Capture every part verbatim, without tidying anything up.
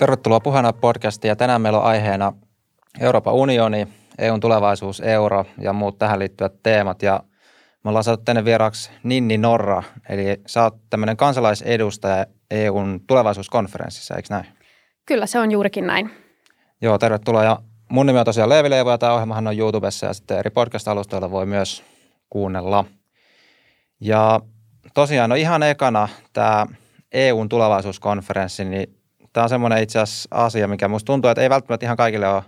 Tervetuloa Puheena podcastiin ja tänään meillä on aiheena Euroopan unioni, E U:n tulevaisuus, euro ja muut tähän liittyvät teemat. Ja me ollaan saatu tänne vieraaksi Ninni Norra, eli sä oot tämmöinen kansalaisedustaja E U:n tulevaisuuskonferenssissa, eikö näin? Kyllä, se on juurikin näin. Joo, tervetuloa. Ja mun nimi on tosiaan Leivi Leivo ja tämä ohjelmahan on YouTubessa ja sitten eri podcast-alustoilla voi myös kuunnella. Ja tosiaan, no ihan ekana tämä E U:n tulevaisuuskonferenssi, niin tämä on semmoinen itse asiassa asia, mikä musta tuntuu, että ei välttämättä ihan kaikille ole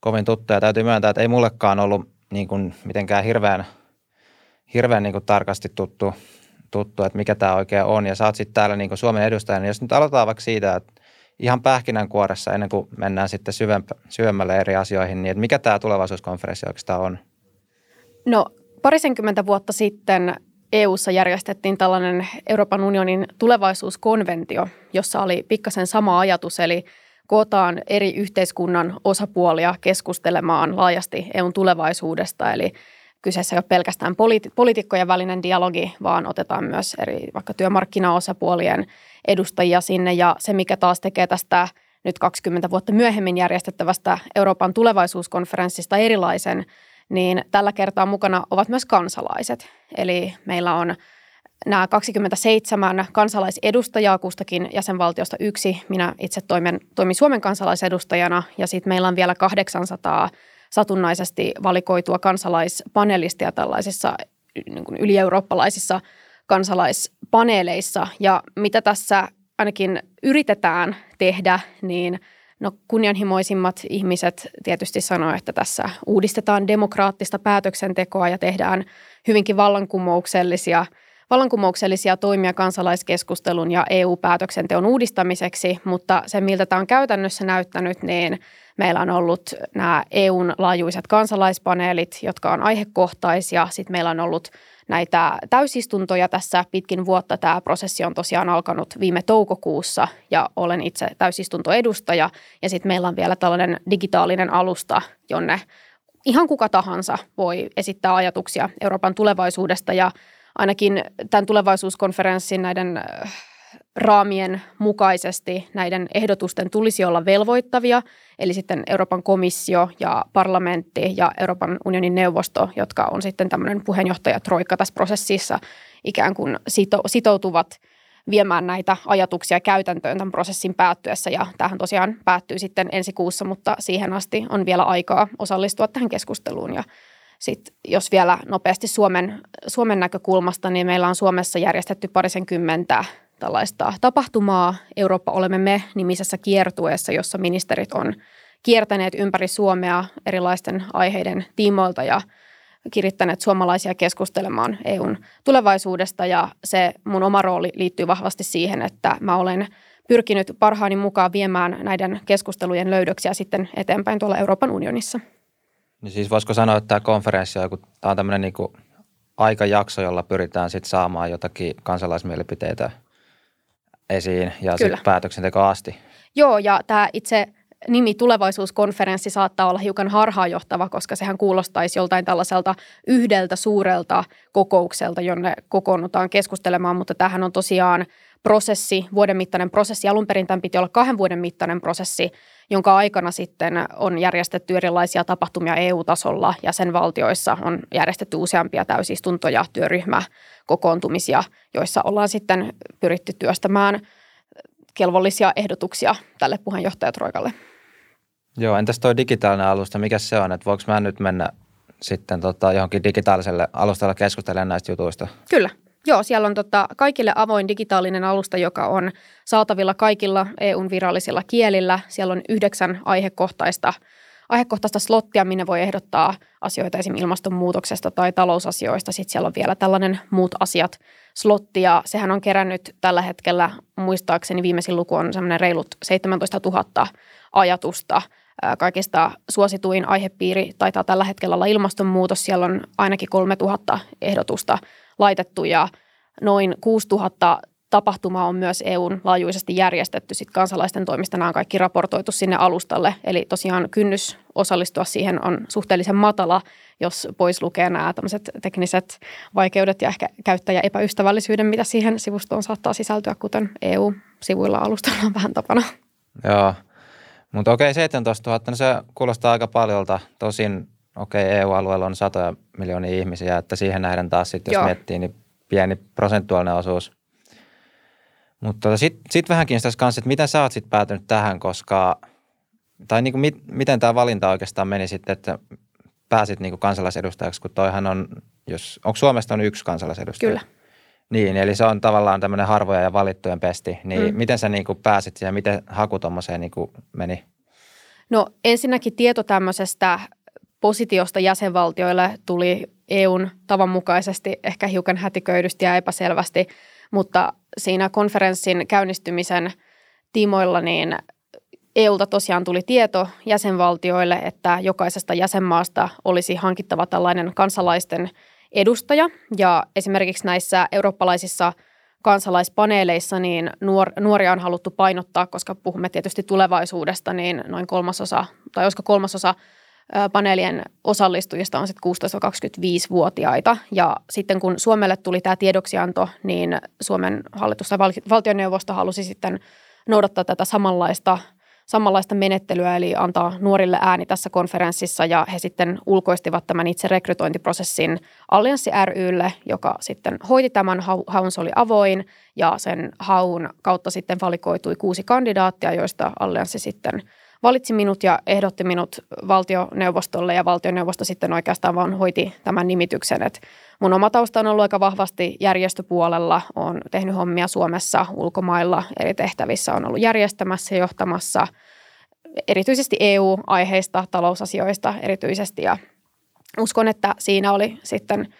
kovin tuttu ja täytyy myöntää, että ei mullekaan ollut niin kuin mitenkään hirveän, hirveän niin kuin tarkasti tuttu, tuttu, että mikä tämä oikein on. Ja sä oot sitten täällä niin kuin Suomen edustajana. Jos nyt aloitetaan vaikka siitä, että ihan pähkinänkuoressa ennen kuin mennään sitten syvempä, syvemmälle eri asioihin, niin että mikä tämä tulevaisuuskonferenssi oikeastaan on? No parisenkymmentä vuotta sitten E U:ssa järjestettiin tällainen Euroopan unionin tulevaisuuskonventio, jossa oli pikkasen sama ajatus, eli kootaan eri yhteiskunnan osapuolia keskustelemaan laajasti E U:n tulevaisuudesta, eli kyseessä ei ole pelkästään politi- poliitikkojen välinen dialogi, vaan otetaan myös eri vaikka työmarkkinaosapuolien edustajia sinne, ja se mikä taas tekee tästä nyt kaksikymmentä vuotta myöhemmin järjestettävästä Euroopan tulevaisuuskonferenssista erilaisen, niin tällä kertaa mukana ovat myös kansalaiset. Eli meillä on nämä kaksikymmentäseitsemän kansalaisedustajaa kustakin jäsenvaltiosta yksi. Minä itse toimin, toimin Suomen kansalaisedustajana ja sitten meillä on vielä kahdeksansataa satunnaisesti valikoitua kansalaispanelistia tällaisissa niin kuin ylieurooppalaisissa kansalaispaneeleissa. Ja mitä tässä ainakin yritetään tehdä, niin no kunnianhimoisimmat ihmiset tietysti sanoo, että tässä uudistetaan demokraattista päätöksentekoa ja tehdään hyvinkin vallankumouksellisia, vallankumouksellisia toimia kansalaiskeskustelun ja E U-päätöksenteon uudistamiseksi, mutta se miltä tämä on käytännössä näyttänyt, niin meillä on ollut nämä E U:n laajuiset kansalaispaneelit, jotka on aihekohtaisia, sitten meillä on ollut näitä täysistuntoja tässä pitkin vuotta. Tämä prosessi on tosiaan alkanut viime toukokuussa ja olen itse täysistuntoedustaja ja sitten meillä on vielä tällainen digitaalinen alusta, jonne ihan kuka tahansa voi esittää ajatuksia Euroopan tulevaisuudesta ja ainakin tämän tulevaisuuskonferenssin näiden raamien mukaisesti näiden ehdotusten tulisi olla velvoittavia, eli sitten Euroopan komissio ja parlamentti ja Euroopan unionin neuvosto, jotka on sitten tämmöinen puheenjohtajatroikka tässä prosessissa, ikään kuin sitoutuvat viemään näitä ajatuksia käytäntöön tämän prosessin päättyessä, ja tämähän tosiaan päättyy sitten ensi kuussa, mutta siihen asti on vielä aikaa osallistua tähän keskusteluun, ja sitten jos vielä nopeasti Suomen, Suomen näkökulmasta, niin meillä on Suomessa järjestetty parisenkymmentä tällaista tapahtumaa Eurooppa olemme me -nimisessä kiertueessa, jossa ministerit on kiertäneet ympäri Suomea erilaisten aiheiden tiimoilta ja kirittäneet suomalaisia keskustelemaan E U:n tulevaisuudesta. Ja se mun oma rooli liittyy vahvasti siihen, että mä olen pyrkinyt parhaani mukaan viemään näiden keskustelujen löydöksiä sitten eteenpäin tuolla Euroopan unionissa. Niin siis voisiko sanoa, että tämä konferenssi on, tämä on tämmöinen niin kuin aikajakso, jolla pyritään sitten saamaan jotakin kansalaismielipiteitä esiin ja sitten päätöksentekoon asti. Joo, ja tämä itse nimi tulevaisuuskonferenssi saattaa olla hiukan harhaanjohtava, koska sehän kuulostaisi joltain tällaiselta yhdeltä suurelta kokoukselta, jonne kokoonnutaan keskustelemaan, mutta tämähän on tosiaan prosessi, vuoden mittainen prosessi. Alun perin tämän piti olla kahden vuoden mittainen prosessi, jonka aikana sitten on järjestetty erilaisia tapahtumia E U-tasolla ja sen valtioissa on järjestetty useampia täysistuntoja, työryhmäkokoontumisia, joissa ollaan sitten pyritty työstämään kelvollisia ehdotuksia tälle puheenjohtajatroikalle. Joo, entäs tuo digitaalinen alusta, mikä se on? Että voinko mä nyt mennä sitten tota johonkin digitaaliselle alustalle keskustelemaan näistä jutuista? Kyllä. Joo, siellä on tota kaikille avoin digitaalinen alusta, joka on saatavilla kaikilla E U:n virallisilla kielillä. Siellä on yhdeksän aihekohtaista, aihekohtaista slottia, minne voi ehdottaa asioita esimerkiksi ilmastonmuutoksesta tai talousasioista. Sitten siellä on vielä tällainen muut asiat -slotti ja sehän on kerännyt tällä hetkellä, muistaakseni viimeisin luku on semmoinen reilut seitsemäntoistatuhatta ajatusta. Kaikista suosituin aihepiiri taitaa tällä hetkellä olla ilmastonmuutos. Siellä on ainakin kolmetuhatta ehdotusta laitettu ja noin kuusituhatta tapahtumaa on myös E U:n laajuisesti järjestetty. Sitten kansalaisten toimista nämä on kaikki raportoitu sinne alustalle. Eli tosiaan kynnys osallistua siihen on suhteellisen matala, jos pois lukee nämä tämmöiset tekniset vaikeudet ja ehkä käyttäjäepäystävällisyyden, mitä siihen sivustoon saattaa sisältyä, kuten E U-sivuilla alustalla on vähän tapana. Joo, mutta okei, seitsemäntoistatuhatta, niin se kuulostaa aika paljolta. Tosin okei, E U-alueella on satoja miljoonia ihmisiä, että siihen nähden taas sitten, jos Joo. miettii, niin pieni prosentuaalinen osuus. Mutta sitten sit vähän kiinnostaisi kanssa, että miten sä oot sitten päätynyt tähän, koska, tai niinku mit, miten tämä valinta oikeastaan meni sitten, että pääsit niinku kansalaisedustajaksi, kun toihan on, jos, onko Suomesta on yksi kansalaisedustaja? Kyllä. Niin, eli se on tavallaan tämmöinen harvoja ja valittujen pesti. Niin mm. miten sä niinku pääsit siihen, miten haku tommoseen niinku meni? No ensinnäkin tieto tämmöisestä positiosta jäsenvaltioille tuli E U:n tavan mukaisesti ehkä hiukan hätiköidysti ja epäselvästi, mutta siinä konferenssin käynnistymisen tiimoilla niin E U:lta tosiaan tuli tieto jäsenvaltioille, että jokaisesta jäsenmaasta olisi hankittava tällainen kansalaisten edustaja ja esimerkiksi näissä eurooppalaisissa kansalaispaneeleissa niin nuor- nuoria on haluttu painottaa, koska puhumme tietysti tulevaisuudesta, niin noin kolmasosa tai olisiko kolmasosa paneelien osallistujista on sitten kuusitoista kaksikymmentäviisi-vuotiaita ja sitten kun Suomelle tuli tämä tiedoksianto, niin Suomen hallitus tai val- valtioneuvosto halusi sitten noudattaa tätä samanlaista samanlaista menettelyä, eli antaa nuorille ääni tässä konferenssissa, ja he sitten ulkoistivat tämän itse rekrytointiprosessin Allianssi ry:lle, joka sitten hoiti tämän haun, se oli avoin, ja sen haun kautta sitten valikoitui kuusi kandidaattia, joista Allianssi sitten valitsi minut ja ehdotti minut valtioneuvostolle, ja valtioneuvosto sitten oikeastaan vaan hoiti tämän nimityksen. Et mun oma tausta on ollut aika vahvasti järjestöpuolella, olen tehnyt hommia Suomessa, ulkomailla, eri tehtävissä, on ollut järjestämässä ja johtamassa erityisesti E U-aiheista, talousasioista erityisesti, ja uskon, että siinä oli sitten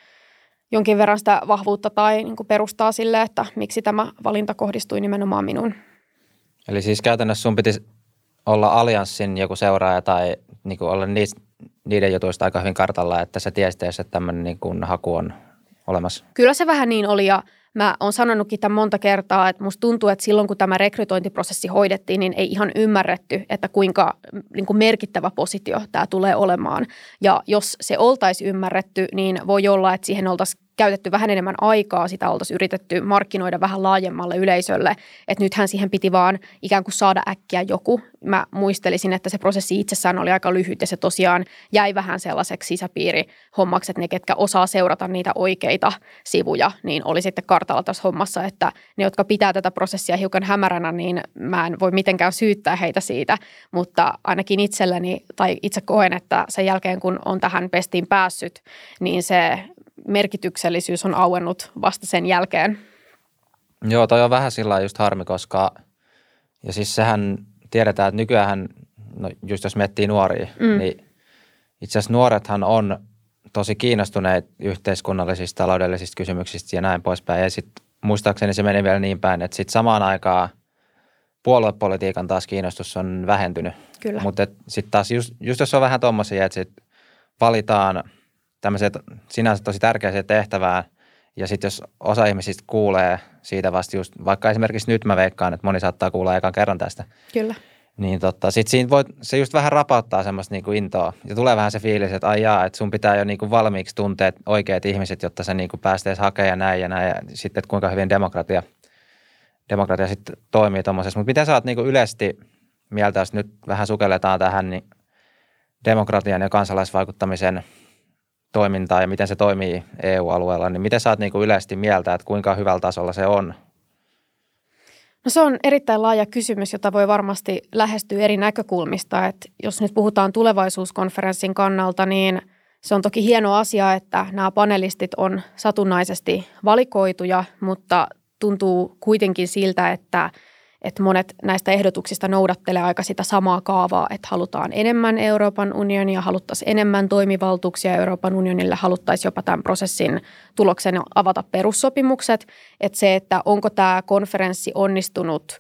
jonkin verran sitä vahvuutta tai niin kuin perustaa sille, että miksi tämä valinta kohdistui nimenomaan minuun. Eli siis käytännössä sun piti olla Allianssin joku seuraaja tai niin kuin olla niistä, niiden jutuista aika hyvin kartalla, että sä tiesit, että tämmöinen niin kuin haku on olemassa. Kyllä se vähän niin oli ja mä oon sanonutkin tämän monta kertaa, että musta tuntuu, että silloin kun tämä rekrytointiprosessi hoidettiin, niin ei ihan ymmärretty, että kuinka niin kuin merkittävä positio tämä tulee olemaan. Ja jos se oltaisi ymmärretty, niin voi olla, että siihen oltaisiin käytetty vähän enemmän aikaa, sitä oltaisiin yritetty markkinoida vähän laajemmalle yleisölle, että nythän siihen piti vaan ikään kuin saada äkkiä joku. Mä muistelisin, että se prosessi itsessään oli aika lyhyt ja se tosiaan jäi vähän sellaiseksi sisäpiirihommaksi, että ne, ketkä osaa seurata niitä oikeita sivuja, niin oli sitten kartalla tässä hommassa, että ne, jotka pitää tätä prosessia hiukan hämäränä, niin mä en voi mitenkään syyttää heitä siitä, mutta ainakin itselläni tai itse koen, että sen jälkeen kun on tähän pestiin päässyt, niin se merkityksellisyys on auennut vasta sen jälkeen. Joo, toi on vähän sillä just harmi, koska ja siis sehän tiedetään, että nykyäänhän, no just jos miettii nuoria, mm. niin itse asiassa nuorethan on tosi kiinnostuneet yhteiskunnallisista, taloudellisista kysymyksistä ja näin poispäin. Ja sitten muistaakseni se meni vielä niin päin, että sitten samaan aikaan puoluepolitiikan taas kiinnostus on vähentynyt. Kyllä. Mutta sitten taas just, just jos on vähän tommosia, että sitten valitaan tämmöisiä sinänsä tosi tärkeää tehtävää, ja sitten jos osa ihmisistä kuulee siitä vasta just, vaikka esimerkiksi nyt mä veikkaan, että moni saattaa kuulla ekan kerran tästä. Kyllä. Niin totta, sitten siinä voi, se just vähän rapauttaa semmoista niinku intoa, ja tulee vähän se fiilis, että ai jaa, että sun pitää jo niinku valmiiksi tuntea oikeat ihmiset, jotta sä niinku päästä edes hakemaan ja näin ja näin, ja sitten, että kuinka hyvin demokratia, demokratia sitten toimii tommosessa. Mutta miten sä oot niinku yleisesti mieltä, jos nyt vähän sukelletaan tähän, niin demokratian ja kansalaisvaikuttamisen toimintaa ja miten se toimii E U-alueella, niin miten sä oot niin kuin yleisesti mieltä, että kuinka hyvällä tasolla se on? No se on erittäin laaja kysymys, jota voi varmasti lähestyä eri näkökulmista. Että jos nyt puhutaan tulevaisuuskonferenssin kannalta, niin se on toki hieno asia, että nämä panelistit on satunnaisesti valikoituja, mutta tuntuu kuitenkin siltä, että että monet näistä ehdotuksista noudattelee aika sitä samaa kaavaa, että halutaan enemmän Euroopan unionia, haluttaisiin enemmän toimivaltuuksia Euroopan unionille, haluttaisiin jopa tämän prosessin tuloksen avata perussopimukset. Että se, että onko tämä konferenssi onnistunut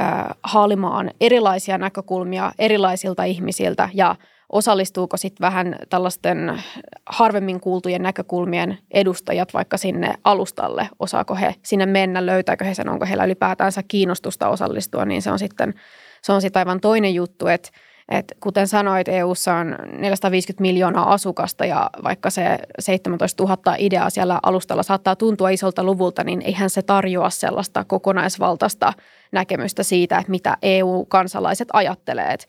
äh, haalimaan erilaisia näkökulmia erilaisilta ihmisiltä ja osallistuuko sitten vähän tällaisten harvemmin kuultujen näkökulmien edustajat vaikka sinne alustalle? Osaako he sinne mennä, löytääkö he sen, onko heillä ylipäätänsä kiinnostusta osallistua? Niin se on sitten se on sit aivan toinen juttu, että Et kuten sanoit, E U:ssa on neljäsataaviisikymmentä miljoonaa asukasta ja vaikka se seitsemäntoistatuhatta ideaa siellä alustalla saattaa tuntua isolta luvulta, niin eihän se tarjoa sellaista kokonaisvaltaista näkemystä siitä, että mitä E U-kansalaiset ajattelee. Et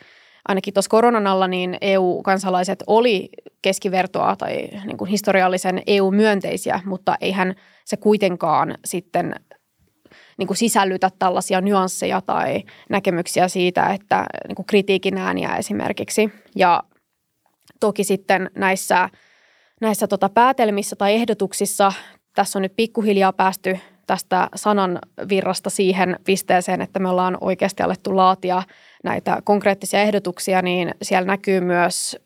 ainakin tuossa koronan alla niin E U-kansalaiset oli keskivertoa tai niin kuin historiallisen E U-myönteisiä, mutta eihän se kuitenkaan sitten niin kuin sisällytä tällaisia nyansseja tai näkemyksiä siitä, että niin kuin kritiikin ääniä esimerkiksi. Ja toki sitten näissä, näissä tota päätelmissä tai ehdotuksissa, tässä on nyt pikkuhiljaa päästy tästä sanan virrasta siihen pisteeseen, että me ollaan oikeasti alettu laatia näitä konkreettisia ehdotuksia, niin siellä näkyy myös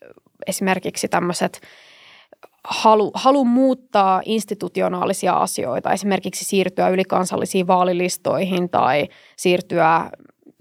esimerkiksi tämmöiset Halu, halu muuttaa institutionaalisia asioita, esimerkiksi siirtyä ylikansallisiin vaalilistoihin tai siirtyä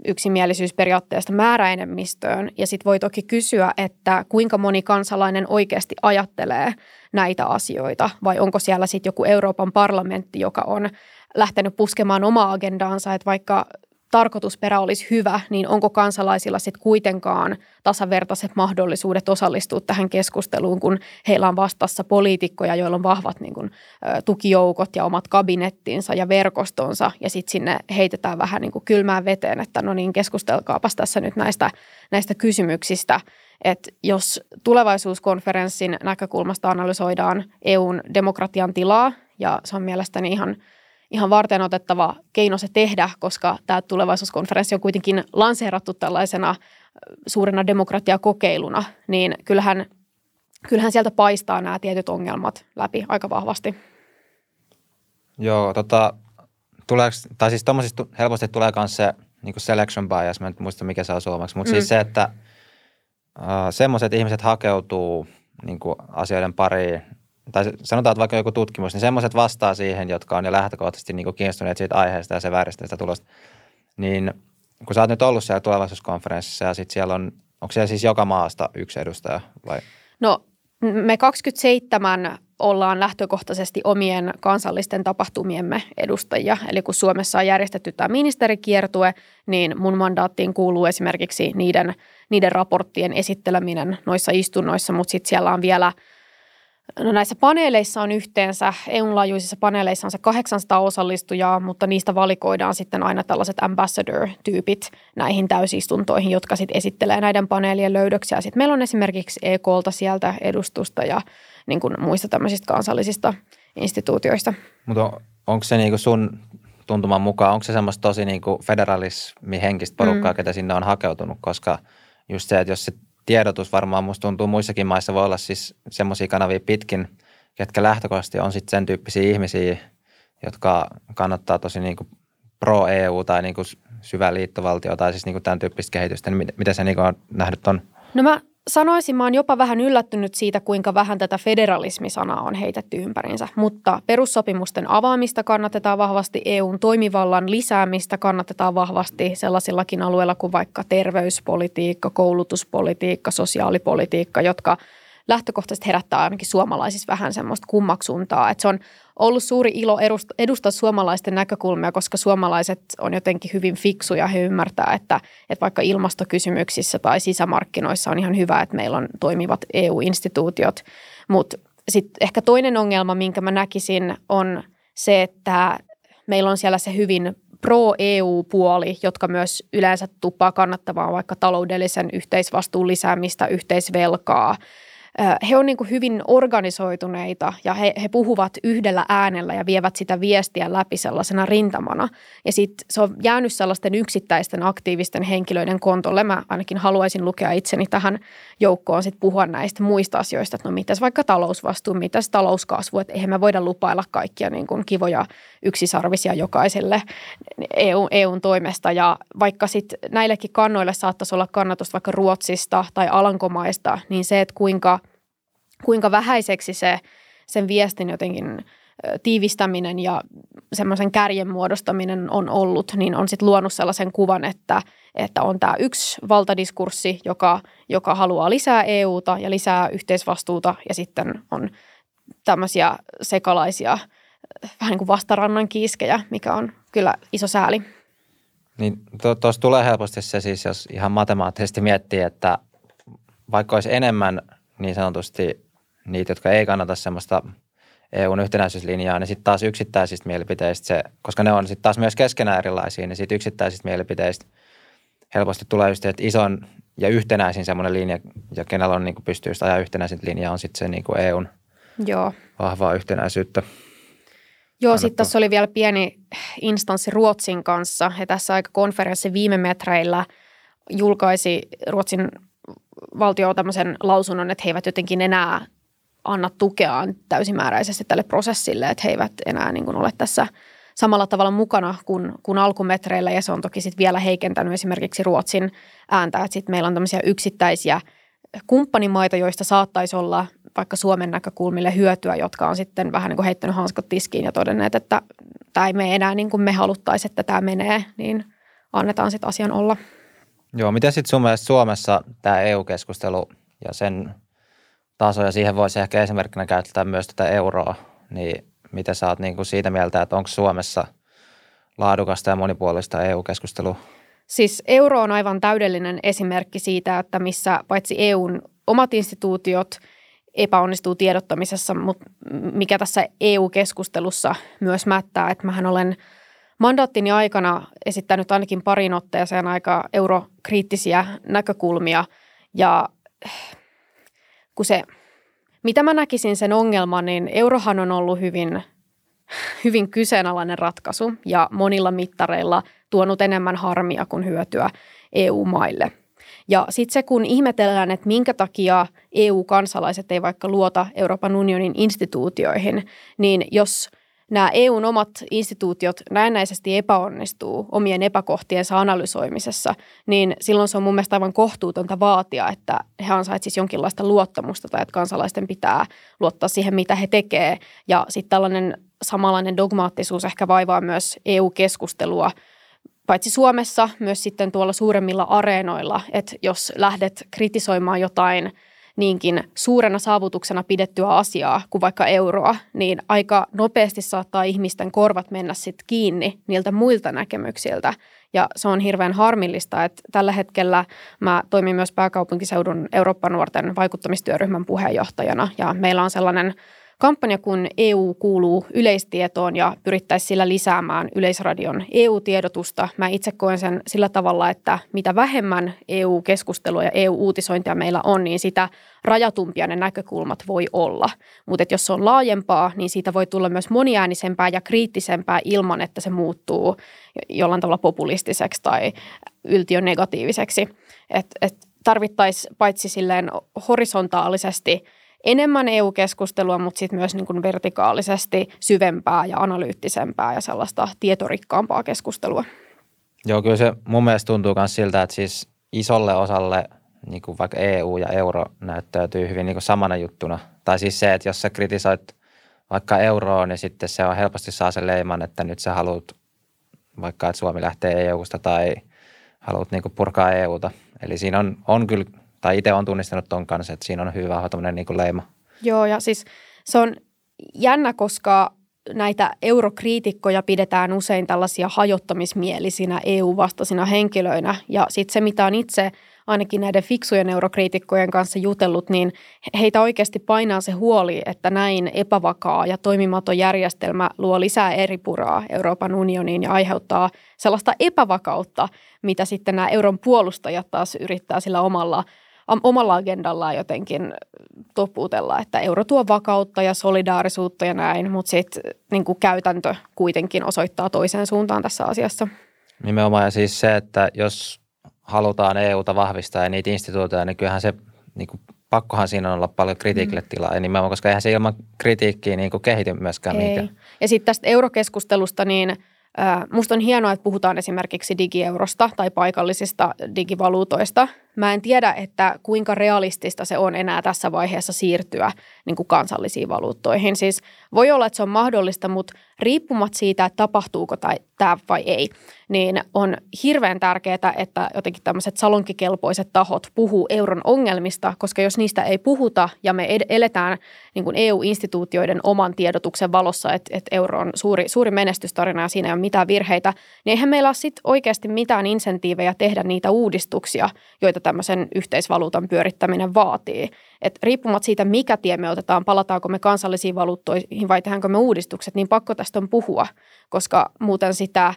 yksimielisyysperiaatteesta määräenemmistöön. Ja sitten voi toki kysyä, että kuinka moni kansalainen oikeasti ajattelee näitä asioita vai onko siellä sitten joku Euroopan parlamentti, joka on lähtenyt puskemaan omaa agendaansa, että vaikka tarkoitusperä olisi hyvä, niin onko kansalaisilla sitten kuitenkaan tasavertaiset mahdollisuudet osallistua tähän keskusteluun, kun heillä on vastassa poliitikkoja, joilla on vahvat niin kun, tukijoukot ja omat kabinettinsa ja verkostonsa, ja sitten sinne heitetään vähän niin kun kylmään veteen, että no niin, keskustelkaapas tässä nyt näistä, näistä kysymyksistä. Että jos tulevaisuuskonferenssin näkökulmasta analysoidaan E U:n demokratian tilaa, ja se on mielestäni ihan Ihan varten otettava keino se tehdä, koska tämä tulevaisuuskonferenssi on kuitenkin lanseerattu tällaisena suurena demokratiakokeiluna, niin kyllähän, kyllähän sieltä paistaa nämä tietyt ongelmat läpi aika vahvasti. Joo, tota, tuleeko, tai siis tuommoisista helposti tulee myös se niin selection bias, mä en muista mikä se on suomeksi, mutta mm. siis se, että äh, semmoiset ihmiset hakeutuu niin asioiden pariin, tai sanotaan, että vaikka joku tutkimus, niin semmoiset vastaa siihen, jotka on jo lähtökohtaisesti niin kuin kiinnostuneet siitä aiheesta ja se vääristää sitä tulosta. Niin kun sä oot nyt ollut siellä tulevaisuuskonferenssissa ja sitten siellä on, onko siellä siis joka maasta yksi edustaja vai? No me kaksikymmentäseitsemän ollaan lähtökohtaisesti omien kansallisten tapahtumiemme edustajia. Eli kun Suomessa on järjestetty tämä ministerikiertue, niin mun mandaattiin kuuluu esimerkiksi niiden, niiden raporttien esitteleminen noissa istunnoissa, mutta sitten siellä on vielä No näissä paneeleissa on yhteensä, E U-laajuisissa paneeleissa on se kahdeksansataa osallistujaa, mutta niistä valikoidaan sitten aina tällaiset ambassador-tyypit näihin täysistuntoihin, jotka sitten esittelee näiden paneelien löydöksiä. Sitten meillä on esimerkiksi E K:lta sieltä edustusta ja niin kuin muista tämmöisistä kansallisista instituutioista. Mutta on, onko se niin kuin sun tuntuman mukaan, onko se semmoista tosi niin kuin federalismihenkistä porukkaa, mm. ketä sinne on hakeutunut, koska just se, että jos se tiedotus varmaan musta tuntuu muissakin maissa voi olla siis semmoisia kanavia pitkin, ketkä lähtökohtaisesti on sitten sen tyyppisiä ihmisiä, jotka kannattaa tosi niinku pro-E U tai niinku syvä liittovaltio tai siis niinku tämän tyyppistä kehitystä. Niin mitä sä niinku on nähnyt ton? No mä sanoisin, mä oon jopa vähän yllättynyt siitä, kuinka vähän tätä federalismisanaa on heitetty ympärinsä, mutta perussopimusten avaamista kannatetaan vahvasti, E U:n toimivallan lisäämistä kannatetaan vahvasti sellaisillakin alueilla kuin vaikka terveyspolitiikka, koulutuspolitiikka, sosiaalipolitiikka, jotka lähtökohtaisesti herättää ainakin suomalaisissa vähän semmoista kummaksuntaa, että se on ollut suuri ilo edustaa suomalaisten näkökulmia, koska suomalaiset on jotenkin hyvin fiksuja, he ymmärtää, että, että vaikka ilmastokysymyksissä tai sisämarkkinoissa on ihan hyvä, että meillä on toimivat E U-instituutiot, mutta sitten ehkä toinen ongelma, minkä mä näkisin, on se, että meillä on siellä se hyvin pro-E U-puoli, jotka myös yleensä tuppaa kannattamaan vaikka taloudellisen yhteisvastuun lisäämistä, yhteisvelkaa. He on niin kuin hyvin organisoituneita ja he, he puhuvat yhdellä äänellä ja vievät sitä viestiä läpi sellaisena rintamana. Ja sitten se on jäänyt sellaisten yksittäisten aktiivisten henkilöiden kontolle. Mä ainakin haluaisin lukea itseni tähän joukkoon sit puhua näistä muista asioista, että no mitäs vaikka talousvastuu, mitäs talouskasvu, että eihän me voida lupailla kaikkia niin kuin kivoja yksisarvisia jokaiselle E U, E U:n toimesta. Ja vaikka sitten näillekin kannoille saattaisi olla kannatusta vaikka Ruotsista tai Alankomaista, niin se, että kuinka kuinka vähäiseksi se, sen viestin jotenkin tiivistäminen ja semmoisen kärjen muodostaminen on ollut, niin on sitten luonut sellaisen kuvan, että, että on tämä yksi valtadiskurssi, joka, joka haluaa lisää E U:ta ja lisää yhteisvastuuta ja sitten on tämmöisiä sekalaisia vähän niin kuin vastarannan kiiskejä, mikä on kyllä iso sääli. Niin tuossa tulee helposti se siis, jos ihan matemaattisesti miettii, että vaikka olisi enemmän niin sanotusti niitä, jotka ei kannata semmoista E U:n yhtenäisyyslinjaa, niin sitten taas yksittäisistä mielipiteistä se, koska ne on sitten taas myös keskenään erilaisia, niin sitten yksittäisistä mielipiteistä helposti tulee just, että ison ja yhtenäisin semmoinen linja, ja kenellä on niin kuin pystyy sitä ajaa yhtenäisintä linjaa, on sitten se niin kuin E U:n Joo. vahvaa yhtenäisyyttä. Joo, sitten tässä oli vielä pieni instanssi Ruotsin kanssa, ja tässä aika konferenssi viime metreillä julkaisi Ruotsin valtio tämmöisen lausunnon, että he eivät jotenkin enää anna tukeaan täysimääräisesti tälle prosessille, että he eivät enää niin kuin ole tässä samalla tavalla mukana kuin, kuin alkumetreillä, ja se on toki sitten vielä heikentänyt esimerkiksi Ruotsin ääntä, että sitten meillä on tämmöisiä yksittäisiä kumppanimaita, joista saattaisi olla vaikka Suomen näkökulmille hyötyä, jotka on sitten vähän niin kuin heittänyt hanskat tiskiin ja todenneet, että tämä ei mene enää niin kuin me haluttaisiin, että tämä menee, niin annetaan sitten asian olla. Joo, miten sitten sun mielestä Suomessa tämä E U-keskustelu ja sen taso, ja siihen voisi ehkä esimerkkinä käyttää myös tätä euroa, niin mitä sä oot niin kuin siitä mieltä, että onko Suomessa laadukasta ja monipuolista E U-keskustelua? Siis euro on aivan täydellinen esimerkki siitä, että missä paitsi E U:n omat instituutiot epäonnistuu tiedottamisessa, mutta mikä tässä E U-keskustelussa myös mättää, että mähän olen mandaattini aikana esittänyt ainakin parin otteeseen aika eurokriittisiä näkökulmia, ja kun se, mitä mä näkisin sen ongelman, niin eurohan on ollut hyvin, hyvin kyseenalainen ratkaisu ja monilla mittareilla tuonut enemmän harmia kuin hyötyä E U-maille. Ja sitten se, kun ihmetellään, että minkä takia E U-kansalaiset ei vaikka luota Euroopan unionin instituutioihin, niin jos nämä E U:n omat instituutiot näennäisesti epäonnistuu omien epäkohtiensa analysoimisessa, niin silloin se on mun mielestä aivan kohtuutonta vaatia, että he ansaitsisivat jonkinlaista luottamusta tai että kansalaisten pitää luottaa siihen, mitä he tekevät. Ja sitten tällainen samanlainen dogmaattisuus ehkä vaivaa myös E U-keskustelua, paitsi Suomessa, myös sitten tuolla suuremmilla areenoilla, että jos lähdet kritisoimaan jotain niinkin suurena saavutuksena pidettyä asiaa kuin vaikka euroa, niin aika nopeasti saattaa ihmisten korvat mennä sitten kiinni niiltä muilta näkemyksiltä. Ja se on hirveän harmillista, että tällä hetkellä mä toimin myös pääkaupunkiseudun Euroopan nuorten vaikuttamistyöryhmän puheenjohtajana, ja meillä on sellainen kampanja, kun E U kuuluu yleistietoon ja pyrittäisiin sillä lisäämään Yleisradion E U-tiedotusta. Mä itse koen sen sillä tavalla, että mitä vähemmän E U-keskustelua ja E U-uutisointia meillä on, niin sitä rajatumpia ne näkökulmat voi olla. Mutta jos se on laajempaa, niin siitä voi tulla myös moniäänisempää ja kriittisempää ilman, että se muuttuu jollain tavalla populistiseksi tai yltiönegatiiviseksi. Et, et tarvittaisiin paitsi silleen horisontaalisesti enemmän E U-keskustelua, mutta sitten myös niin kuin vertikaalisesti syvempää ja analyyttisempää ja sellaista tietorikkaampaa keskustelua. Joo, kyllä se mun mielestä tuntuu myös siltä, että siis isolle osalle niin kuin vaikka E U ja euro näyttäytyy hyvin niin kuin samana juttuna. Tai siis se, että jos sä kritisoit vaikka euroa, niin sitten se on helposti saa sen leiman, että nyt sä haluat vaikka, että Suomi lähtee E U:sta tai haluat niin kuin purkaa E U:ta. Eli siinä on, on kyllä... Tai itse olen tunnistanut ton kanssa, että siinä on hyvä tämmöinen niin kuin leima. Joo, ja siis se on jännä, koska näitä eurokriitikkoja pidetään usein tällaisia hajottamismielisinä E U-vastaisina henkilöinä. Ja sitten se, mitä on itse ainakin näiden fiksujen eurokriitikkojen kanssa jutellut, niin heitä oikeasti painaa se huoli, että näin epävakaa ja toimimaton järjestelmä luo lisää eripuraa Euroopan unioniin ja aiheuttaa sellaista epävakautta, mitä sitten nämä euron puolustajat taas yrittää sillä omalla omalla agendallaan jotenkin topuutella, että euro tuo vakautta ja solidaarisuutta ja näin, mutta sitten niin kuin käytäntö kuitenkin osoittaa toiseen suuntaan tässä asiassa. Nimenomaan, ja siis se, että jos halutaan E U:ta vahvistaa ja niitä instituutioita, niin kyllähän se, niin kuin, pakkohan siinä on olla paljon kritiikille tilaa, ja nimenomaan, koska eihän se ilman kritiikkiä niin kuin kehity myöskään mihinkään. Ei. Ja sitten tästä eurokeskustelusta, niin musta on hienoa, että puhutaan esimerkiksi digieurosta tai paikallisista digivaluutoista, Mä en tiedä, että kuinka realistista se on enää tässä vaiheessa siirtyä niin kuin kansallisiin valuuttoihin. Siis voi olla, että se on mahdollista, mutta riippumatta siitä, että tapahtuuko tämä vai ei, niin on hirveän tärkeää, että jotenkin tämmöiset salonkikelpoiset tahot puhuu euron ongelmista, koska jos niistä ei puhuta ja me eletään niin kuin E U-instituutioiden oman tiedotuksen valossa, että, että euro on suuri, suuri menestystarina ja siinä ei ole mitään virheitä, niin eihän meillä ole sit oikeasti mitään insentiivejä tehdä niitä uudistuksia, joita tämmöisen yhteisvaluutan pyörittäminen vaatii. Et riippumatta siitä, mikä tie me otetaan, palataanko me kansallisiin valuuttoihin vai tehdäänkö me uudistukset, niin pakko tästä on puhua, koska muuten sitä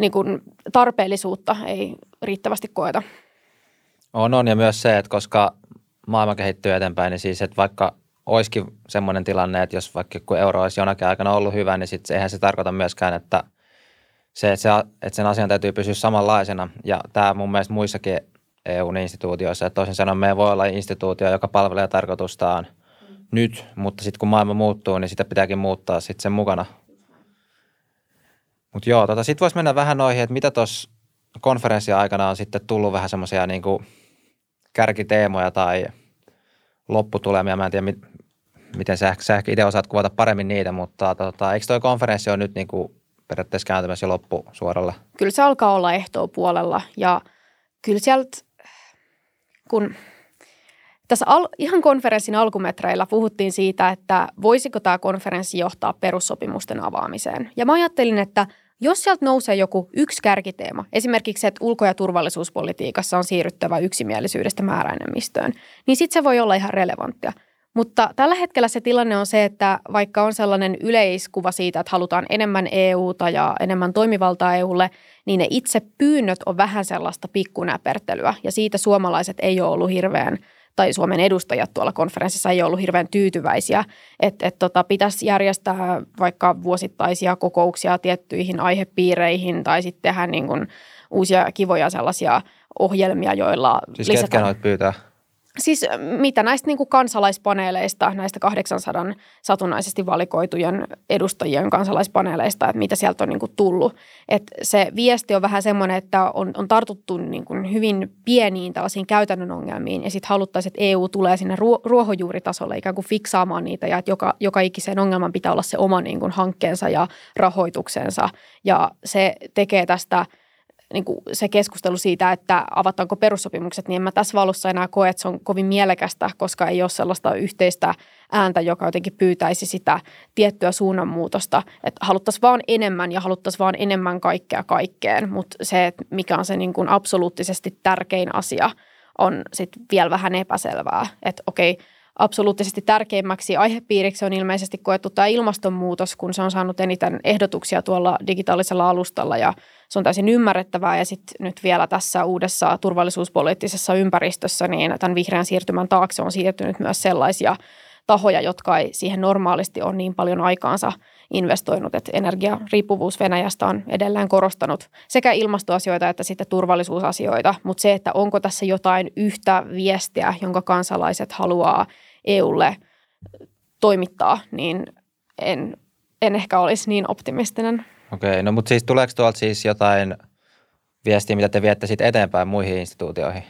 niin kuin tarpeellisuutta ei riittävästi koeta. On, on ja myös se, että koska maailma kehittyy eteenpäin, niin siis, että vaikka olisikin semmoinen tilanne, että jos vaikka kun euro olisi jonakin aikana ollut hyvä, niin sit eihän se tarkoita myöskään, että, se, että, se, että sen asian täytyy pysyä samanlaisena. Ja tämä mun mielestä muissakin E U-instituutioissa, että toisin sanoen meidän voi olla instituutio, joka palvelee tarkoitustaan mm. nyt, mutta sitten kun maailma muuttuu, niin sitä pitääkin muuttaa sitten sen mukana. Mutta joo, tota, sitten voisi mennä vähän noihin, että mitä tuossa konferenssin aikana on sitten tullut vähän semmoisia niinku kärkiteemoja tai lopputulemia. Mä en tiedä, mit, miten sä, sä ehkä itse osaat kuvata paremmin niitä, mutta tota, eikö toi konferenssi ole nyt niinku periaatteessa kääntymässä jo loppusuoralla? Kyllä se alkaa olla ehtoopuolella ja kyllä sieltä, kun tässä al, ihan konferenssin alkumetreillä puhuttiin siitä, että voisiko tämä konferenssi johtaa perussopimusten avaamiseen. Ja mä ajattelin, että jos sieltä nousee joku yksi kärkiteema, esimerkiksi se, että ulko- ja turvallisuuspolitiikassa on siirryttävä yksimielisyydestä määräenemmistöön, niin sitten se voi olla ihan relevanttia. Mutta tällä hetkellä se tilanne on se, että vaikka on sellainen yleiskuva siitä, että halutaan enemmän E U:ta ja enemmän toimivaltaa E U:lle, niin ne itse pyynnöt on vähän sellaista pikkunäpertelyä. Ja siitä suomalaiset ei ole ollut hirveän, tai Suomen edustajat tuolla konferenssissa ei ole ollut hirveän tyytyväisiä, että et tota, pitäisi järjestää vaikka vuosittaisia kokouksia tiettyihin aihepiireihin tai sitten tehdä niin kuin uusia kivoja sellaisia ohjelmia, joilla siis lisätään. Siis ketkä noit pyytää? Siis mitä näistä niin kuin kansalaispaneeleista, näistä kahdeksansataa satunnaisesti valikoitujen edustajien kansalaispaneeleista, että mitä sieltä on niin kuin tullut. Että se viesti on vähän semmoinen, että on, on tartuttu niin kuin hyvin pieniin tällaisiin käytännön ongelmiin ja sitten haluttaisiin, että E U tulee sinne ruohonjuuritasolle ikään kuin fiksaamaan niitä ja että joka, joka ikiseen ongelman pitää olla se oma niin kuin hankkeensa ja rahoituksensa ja se tekee tästä niin kuin se keskustelu siitä, että avataanko perussopimukset, niin en mä tässä valossa enää koe, että se on kovin mielekästä, koska ei ole sellaista yhteistä ääntä, joka jotenkin pyytäisi sitä tiettyä suunnanmuutosta. Että haluttaisiin vaan enemmän ja haluttaisiin vaan enemmän kaikkea kaikkeen, mutta se, että mikä on se niin kuin absoluuttisesti tärkein asia, on sitten vielä vähän epäselvää, että okei, absoluuttisesti tärkeimmäksi aihepiiriksi on ilmeisesti koettu tämä ilmastonmuutos, kun se on saanut eniten ehdotuksia tuolla digitaalisella alustalla ja se on täysin ymmärrettävää ja sitten nyt vielä tässä uudessa turvallisuuspoliittisessa ympäristössä niin tämän vihreän siirtymän taakse on siirtynyt myös sellaisia tahoja, jotka ei siihen normaalisti ole niin paljon aikaansa investoinut, että energiariippuvuus Venäjästä on edelleen korostanut sekä ilmastoasioita että sitten turvallisuusasioita, mutta se, että onko tässä jotain yhtä viestiä, jonka kansalaiset haluaa E U:lle toimittaa, niin en, en ehkä olisi niin optimistinen. Okei, no mutta siis tuleeko tuolta siis jotain viestiä, mitä te viette sitten eteenpäin muihin instituutioihin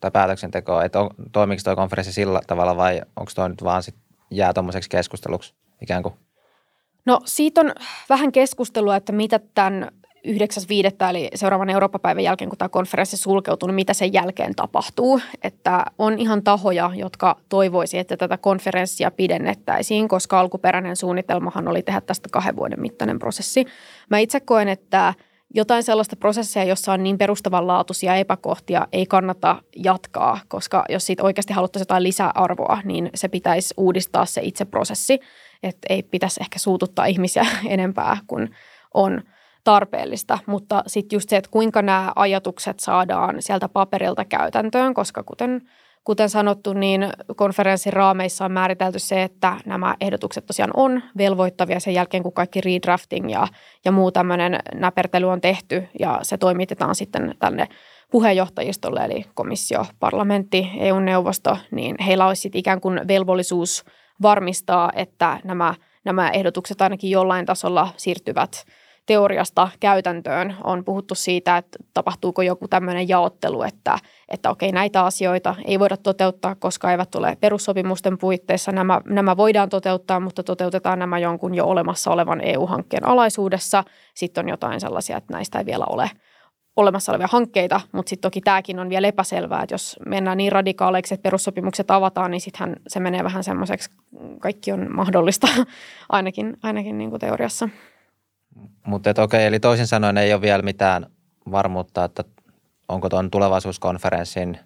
tai päätöksentekoon, että on, toimiko tuo konferenssi sillä tavalla vai onko tuo nyt vaan sit jää tuommoiseksi keskusteluksi ikään kuin? No siitä on vähän keskustelua, että mitä tämän yhdeksäs viidettä eli seuraavan Eurooppa-päivän jälkeen, kun tämä konferenssi sulkeutuu, niin mitä sen jälkeen tapahtuu. Että on ihan tahoja, jotka toivoisi, että tätä konferenssia pidennettäisiin, koska alkuperäinen suunnitelmahan oli tehdä tästä kahden vuoden mittainen prosessi. Mä itse koen, että jotain sellaista prosessia, jossa on niin perustavanlaatuisia epäkohtia, ei kannata jatkaa, koska jos siitä oikeasti haluttaisiin jotain lisäarvoa, niin se pitäisi uudistaa se itse prosessi. Että ei pitäisi ehkä suututtaa ihmisiä enempää kuin on tarpeellista, mutta sitten just se, että kuinka nämä ajatukset saadaan sieltä paperilta käytäntöön, koska kuten, kuten sanottu, niin konferenssin raameissa on määritelty se, että nämä ehdotukset tosiaan on velvoittavia sen jälkeen, kun kaikki redrafting ja, ja muu tämmöinen näpertely on tehty ja se toimitetaan sitten tänne puheenjohtajistolle, eli komissio, parlamentti, E U-neuvosto, niin heillä olisi sitten ikään kuin velvollisuus varmistaa, että nämä, nämä ehdotukset ainakin jollain tasolla siirtyvät teoriasta käytäntöön on puhuttu siitä, että tapahtuuko joku tämmöinen jaottelu, että, että okei, näitä asioita ei voida toteuttaa, koska eivät ole perussopimusten puitteissa. Nämä, nämä voidaan toteuttaa, mutta toteutetaan nämä jonkun jo olemassa olevan E U-hankkeen alaisuudessa. Sitten on jotain sellaisia, että näistä ei vielä ole olemassa olevia hankkeita, mutta sitten toki tämäkin on vielä epäselvää, että jos mennään niin radikaaleiksi, että perussopimukset avataan, niin sittenhän se menee vähän semmoiseksi, kaikki on mahdollista ainakin, ainakin niin kuin teoriassa. Mutta okei, okay, eli toisin sanoen ei ole vielä mitään varmuutta, että onko tuon tulevaisuuskonferenssin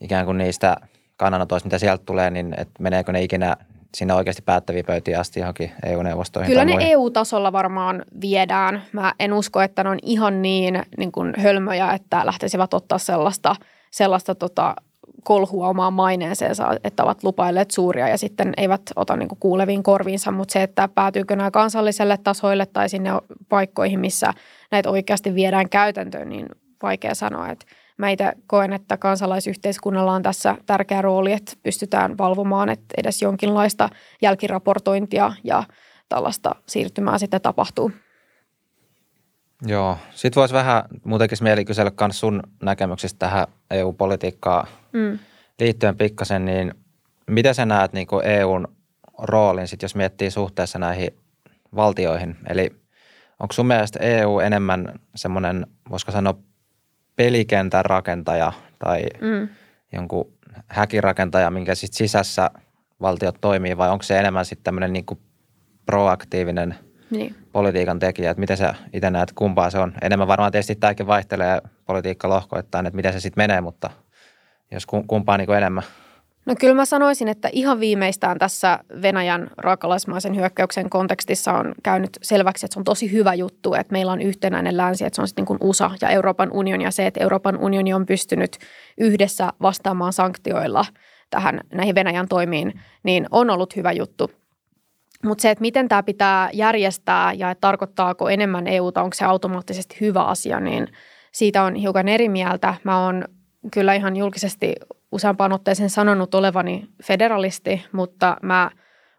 ikään kuin niistä kannanotoista, mitä sieltä tulee, niin että meneekö ne ikinä sinne oikeasti päättäviin pöytiin asti johonkin E U-neuvostoihin? Kyllä ne E U-tasolla varmaan viedään. Mä en usko, että ne on ihan niin, niin kuin hölmöjä, että lähtisivät ottaa sellaista, sellaista tota, kolhua omaan maineeseensa, että ovat lupailleet suuria ja sitten eivät ota niin kuin kuuleviin korviinsa, mutta se, että päätyykö nämä kansalliselle tasoille tai sinne paikkoihin, missä näitä oikeasti viedään käytäntöön, niin vaikea sanoa, että mä itse koen, että kansalaisyhteiskunnalla on tässä tärkeä rooli, että pystytään valvomaan, että edes jonkinlaista jälkiraportointia ja tällaista siirtymää sitten tapahtuu. Joo. Sitten voisi vähän muutenkin mieli kysellä myös sun näkemyksistä tähän E U-politiikkaan mm. liittyen pikkasen, niin mitä sä näet niin kuin E U:n roolin, sit jos miettii suhteessa näihin valtioihin? Eli onko sun mielestä E U enemmän semmoinen, voisiko sanoa, pelikentän rakentaja tai mm. jonkun häkirakentaja, minkä sit sisässä valtiot toimii, vai onko se enemmän sitten tämmöinen niinku proaktiivinen niin. politiikan tekijä, että miten sä itse näet, kumpaa se on? Enemmän varmaan tietysti tämäkin vaihtelee politiikkalohkoittain, että miten se sitten menee, mutta jos kumpaa niinku enemmän. No kyllä mä sanoisin, että ihan viimeistään tässä Venäjän raakalaismaisen hyökkäyksen kontekstissa on käynyt selväksi, että se on tosi hyvä juttu, että meillä on yhtenäinen länsi, että se on sitten niin kuin U S A ja Euroopan unioni ja se, että Euroopan unioni on pystynyt yhdessä vastaamaan sanktioilla tähän näihin Venäjän toimiin, niin on ollut hyvä juttu. Mutta se, että miten tämä pitää järjestää ja tarkoittaako enemmän E U:ta, onko se automaattisesti hyvä asia, niin siitä on hiukan eri mieltä. Mä oon kyllä ihan julkisesti useampaan otteeseen sanonut olevani federalisti, mutta mä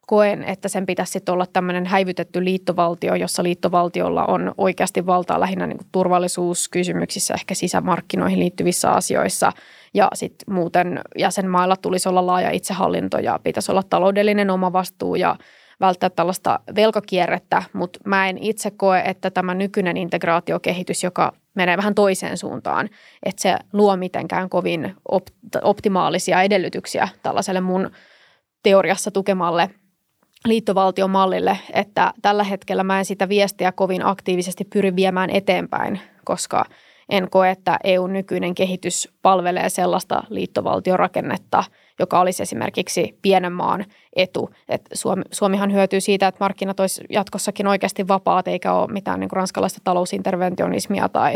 koen, että sen pitäisi olla tämmöinen häivytetty liittovaltio, jossa liittovaltiolla on oikeasti valtaa lähinnä niin kuin turvallisuuskysymyksissä, ehkä sisämarkkinoihin liittyvissä asioissa. Ja sitten muuten jäsenmailla tulisi olla laaja itsehallinto ja pitäisi olla taloudellinen omavastuu ja välttää tällaista velkakierrettä, mutta mä en itse koe, että tämä nykyinen integraatiokehitys, joka menee vähän toiseen suuntaan, että se luo mitenkään kovin op- optimaalisia edellytyksiä tällaiselle mun teoriassa tukemalle liittovaltiomallille, että tällä hetkellä mä en sitä viestiä kovin aktiivisesti pyri viemään eteenpäin, koska en koe, että E U:n nykyinen kehitys palvelee sellaista liittovaltiorakennetta, joka olisi esimerkiksi pienen maan etu. Et Suomi, Suomihan hyötyy siitä, että markkinat olisi jatkossakin oikeasti vapaat, eikä ole mitään niin kuin ranskalaista talousinterventionismia tai,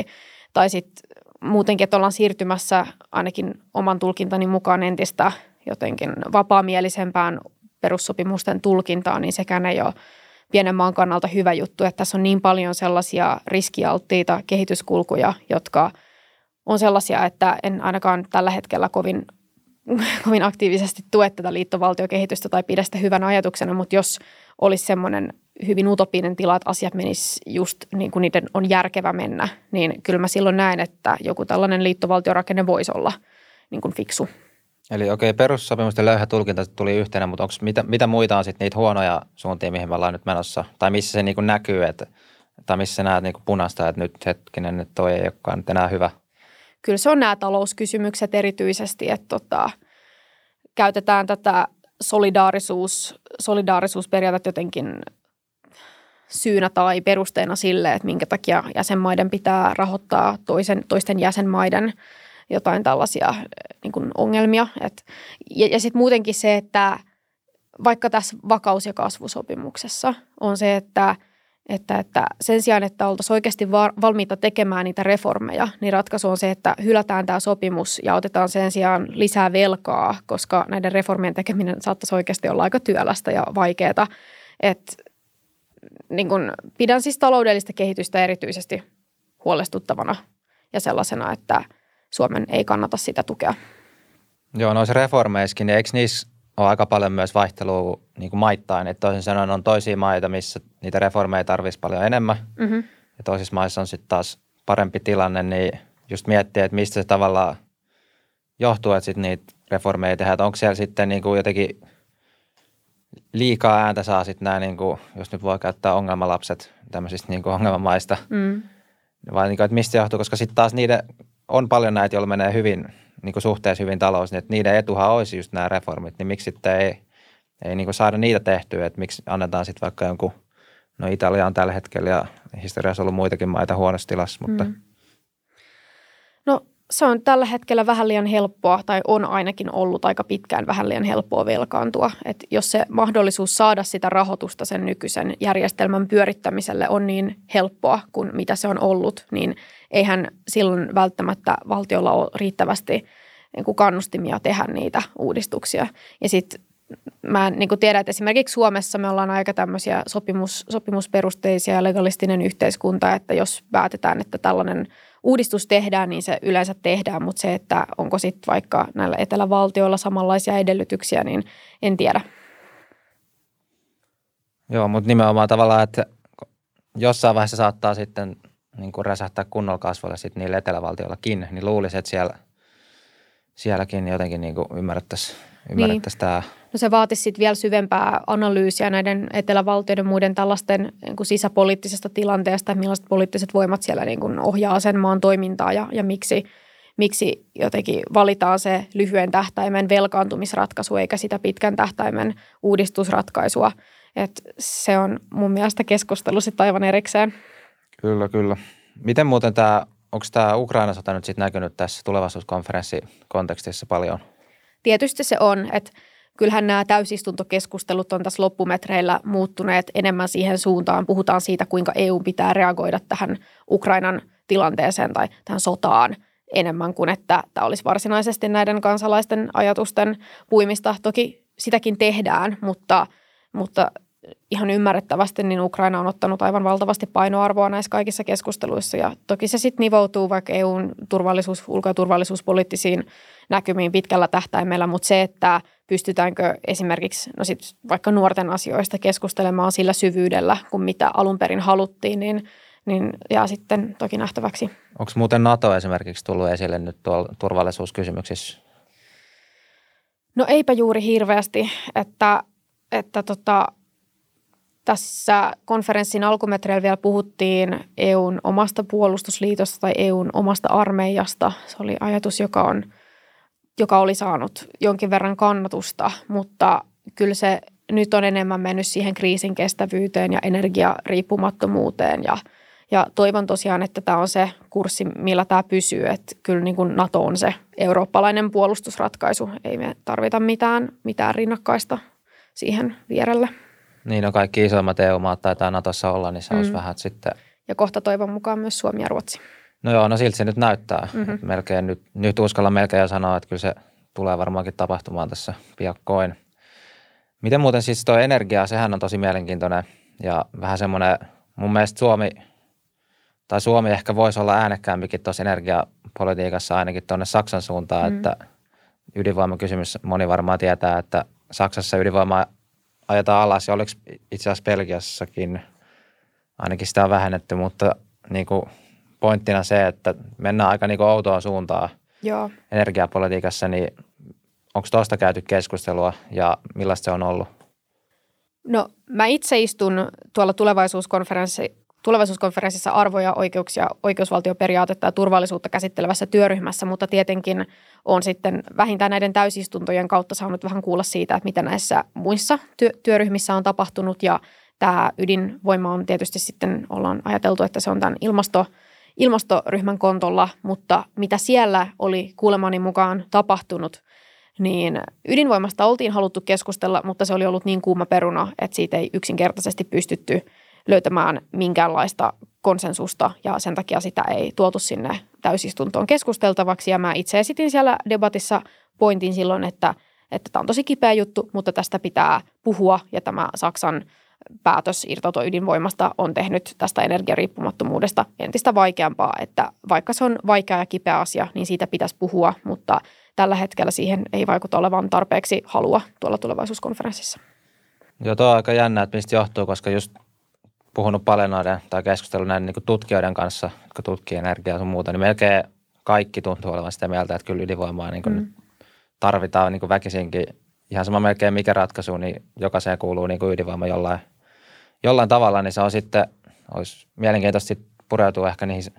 tai sitten muutenkin, että ollaan siirtymässä ainakin oman tulkintani mukaan entistä jotenkin vapaamielisempään perussopimusten tulkintaan, niin sekään ei ole pienen maan kannalta hyvä juttu, että tässä on niin paljon sellaisia riskialttiita kehityskulkuja, jotka on sellaisia, että en ainakaan tällä hetkellä kovin kovin aktiivisesti tue tätä liittovaltiokehitystä tai pidä sitä hyvänä ajatuksena, mutta jos olisi semmoinen hyvin utopinen tila, että asiat menisivät just niin kuin niiden on järkevä mennä, niin kyllä mä silloin näen, että joku tällainen liittovaltiorakenne voisi olla niin kuin fiksu. Eli okei, okay, perussopimusten löyhä tulkinta tuli yhtenä, mutta onko mitä, mitä muita on sitten niitä huonoja suuntia, mihin me ollaan nyt menossa? Tai missä se niin kuin näkyy, että, tai missä näet niin kuin punaista, että nyt hetkinen, että toi ei olekaan nyt enää hyvä? Kyllä se on nämä talouskysymykset erityisesti, että tota, käytetään tätä solidaarisuus, solidaarisuusperiaatetta jotenkin syynä tai perusteena sille, että minkä takia jäsenmaiden pitää rahoittaa toisen, toisten jäsenmaiden jotain tällaisia niin kuin ongelmia. Et, ja ja sitten muutenkin se, että vaikka tässä vakaus- ja kasvusopimuksessa on se, että Että, että sen sijaan, että oltaisiin oikeasti valmiita tekemään niitä reformeja, niin ratkaisu on se, että hylätään tämä sopimus ja otetaan sen sijaan lisää velkaa, koska näiden reformien tekeminen saattaisi oikeasti olla aika työlästä ja vaikeaa. Et, niin kun, pidän siis taloudellista kehitystä erityisesti huolestuttavana ja sellaisena, että Suomen ei kannata sitä tukea. Joo, noissa reformeissakin, niin eikö niissä on aika paljon myös vaihtelua niin kuin maittain, että toisin sanoen on toisia maita, missä niitä reformeja tarvitsisi paljon enemmän, mm-hmm. ja toisissa maissa on sitten taas parempi tilanne, niin just miettiä, että mistä se tavallaan johtuu, että sitten niitä reformeja tehdään. Että onko siellä sitten niin kuin jotenkin liikaa ääntä saa sitten nämä, niin kuin, jos nyt voi käyttää ongelmalapset tämmöisistä niin kuin ongelmamaista, mm. vai niin kuin, että mistä se johtuu, koska sitten taas niiden on paljon näitä, joilla menee hyvin, niin kuin suhteessa hyvin talous, niin että niiden etuhan olisi just nämä reformit, niin miksi sitten ei, ei niin kuin saada niitä tehtyä, että miksi annetaan sitten vaikka jonkun, no Italia on tällä hetkellä ja historiassa ollut muitakin maita huonossa tilassa, mutta. Mm. No se on tällä hetkellä vähän liian helppoa, tai on ainakin ollut aika pitkään vähän liian helppoa velkaantua, että jos se mahdollisuus saada sitä rahoitusta sen nykyisen järjestelmän pyörittämiselle on niin helppoa kuin mitä se on ollut, niin eihän silloin välttämättä valtiolla ole riittävästi kannustimia tehdä niitä uudistuksia. Ja sitten mä niin kuin tiedän, että esimerkiksi Suomessa me ollaan aika tämmöisiä sopimus, sopimusperusteisia ja legalistinen yhteiskunta, että jos päätetään, että tällainen uudistus tehdään, niin se yleensä tehdään, mutta se, että onko sitten vaikka näillä etelävaltioilla samanlaisia edellytyksiä, niin en tiedä. Joo, mutta nimenomaan tavallaan, että jossain vaiheessa saattaa sitten niin kuin räsähtää kunnolla kasvoilla sitten niillä etelävaltioillakin, niin luulisi, että siellä, sielläkin jotenkin niin kuin ymmärrettäisiin ymmärrettäisiin niin. Tämä. No se vaatisi sitten vielä syvempää analyysiä näiden etelävaltioiden muiden tällaisten niin kuin sisäpoliittisesta tilanteesta, että millaiset poliittiset voimat siellä niin kuin ohjaa sen maan toimintaa ja, ja miksi, miksi jotenkin valitaan se lyhyen tähtäimen velkaantumisratkaisu eikä sitä pitkän tähtäimen uudistusratkaisua. Et se on mun mielestä keskustelu sitten aivan erikseen. Kyllä, kyllä. Miten muuten tämä, onko tämä Ukraina-sota nyt sitten näkynyt tässä tulevaisuuskonferenssikontekstissa paljon? Tietysti se on, että kyllähän nämä täysistuntokeskustelut on tässä loppumetreillä muuttuneet enemmän siihen suuntaan. Puhutaan siitä, kuinka E U pitää reagoida tähän Ukrainan tilanteeseen tai tähän sotaan enemmän kuin että tämä olisi varsinaisesti näiden kansalaisten ajatusten puimista. Toki sitäkin tehdään, mutta, mutta ihan ymmärrettävästi niin Ukraina on ottanut aivan valtavasti painoarvoa näissä kaikissa keskusteluissa ja toki se sitten nivoutuu vaikka E U:n turvallisuus, ulko- ja turvallisuuspoliittisiin näkymiin pitkällä tähtäimellä, mutta se, että pystytäänkö esimerkiksi no sit vaikka nuorten asioista keskustelemaan sillä syvyydellä, kuin mitä alun perin haluttiin, niin, niin jää sitten toki nähtäväksi. Onko muuten NATO esimerkiksi tullut esille nyt tuolla turvallisuuskysymyksissä? No eipä juuri hirveästi, että, että tota, tässä konferenssin alkumetreillä vielä puhuttiin E U:n omasta puolustusliitosta tai E U:n omasta armeijasta. Se oli ajatus, joka on joka oli saanut jonkin verran kannatusta, mutta kyllä se nyt on enemmän mennyt siihen kriisin kestävyyteen ja energiariippumattomuuteen. Ja, ja toivon tosiaan, että tämä on se kurssi, millä tämä pysyy. Että kyllä niin kuin NATO on se eurooppalainen puolustusratkaisu. Ei me tarvita mitään, mitään rinnakkaista siihen vierelle. Niin on no kaikki isoimmat E U-maat taitaa NATOssa olla, niin se mm. olisi vähän sitten. Ja kohta toivon mukaan myös Suomi ja Ruotsi. No joo, no silti se nyt näyttää. Mm-hmm. Melkein nyt, nyt uskalla melkein jo sanoa, että kyllä se tulee varmaankin tapahtumaan tässä piakkoin. Miten muuten siis tuo energia, sehän on tosi mielenkiintoinen ja vähän semmoinen, mun mielestä Suomi, tai Suomi ehkä voisi olla äänekkäämpikin tuossa energiapolitiikassa ainakin tuonne Saksan suuntaan, mm-hmm. että ydinvoimakysymys moni varmaan tietää, että Saksassa ydinvoimaa ajetaan alas ja oliko itse asiassa Belgiassakin, ainakin sitä on vähennetty, mutta niin kuin pointtina se, että mennään aika niin kuin outoon suuntaan Joo. energiapolitiikassa, niin onko tuosta käyty keskustelua ja millaista se on ollut? No mä itse istun tuolla tulevaisuuskonferenssi, tulevaisuuskonferenssissa arvoja, oikeuksia, oikeusvaltioperiaatetta ja turvallisuutta käsittelevässä työryhmässä, mutta tietenkin on sitten vähintään näiden täysistuntojen kautta saanut vähän kuulla siitä, että mitä näissä muissa työ, työryhmissä on tapahtunut ja tämä ydinvoima on tietysti sitten, ollaan ajateltu, että se on tämän ilmasto ilmastoryhmän kontolla, mutta mitä siellä oli kuulemani mukaan tapahtunut, niin ydinvoimasta oltiin haluttu keskustella, mutta se oli ollut niin kuuma peruna, että siitä ei yksinkertaisesti pystytty löytämään minkäänlaista konsensusta ja sen takia sitä ei tuotu sinne täysistuntoon keskusteltavaksi ja mä itse esitin siellä debatissa pointin silloin, että, että tämä on tosi kipeä juttu, mutta tästä pitää puhua ja tämä Saksan päätös irtautua ydinvoimasta on tehnyt tästä energiariippumattomuudesta entistä vaikeampaa, että vaikka se on vaikea ja kipeä asia, niin siitä pitäisi puhua, mutta tällä hetkellä siihen ei vaikuta olevan tarpeeksi halua tuolla tulevaisuuskonferenssissa. Joo, tuo on aika jännä, että mistä johtuu, koska just puhunut paljon noiden tai keskustellut näiden niin tutkijoiden kanssa, jotka tutkii energiaa ja muuta, niin melkein kaikki tuntuu olevan sitä mieltä, että kyllä ydinvoimaa niin mm. tarvitaan niin väkisinkin. Ihan sama melkein mikä ratkaisu, niin jokaiseen kuuluu niin ydinvoima jollain, jollain tavalla, niin se on sitten, olisi mielenkiintoista pureutua ehkä niihin,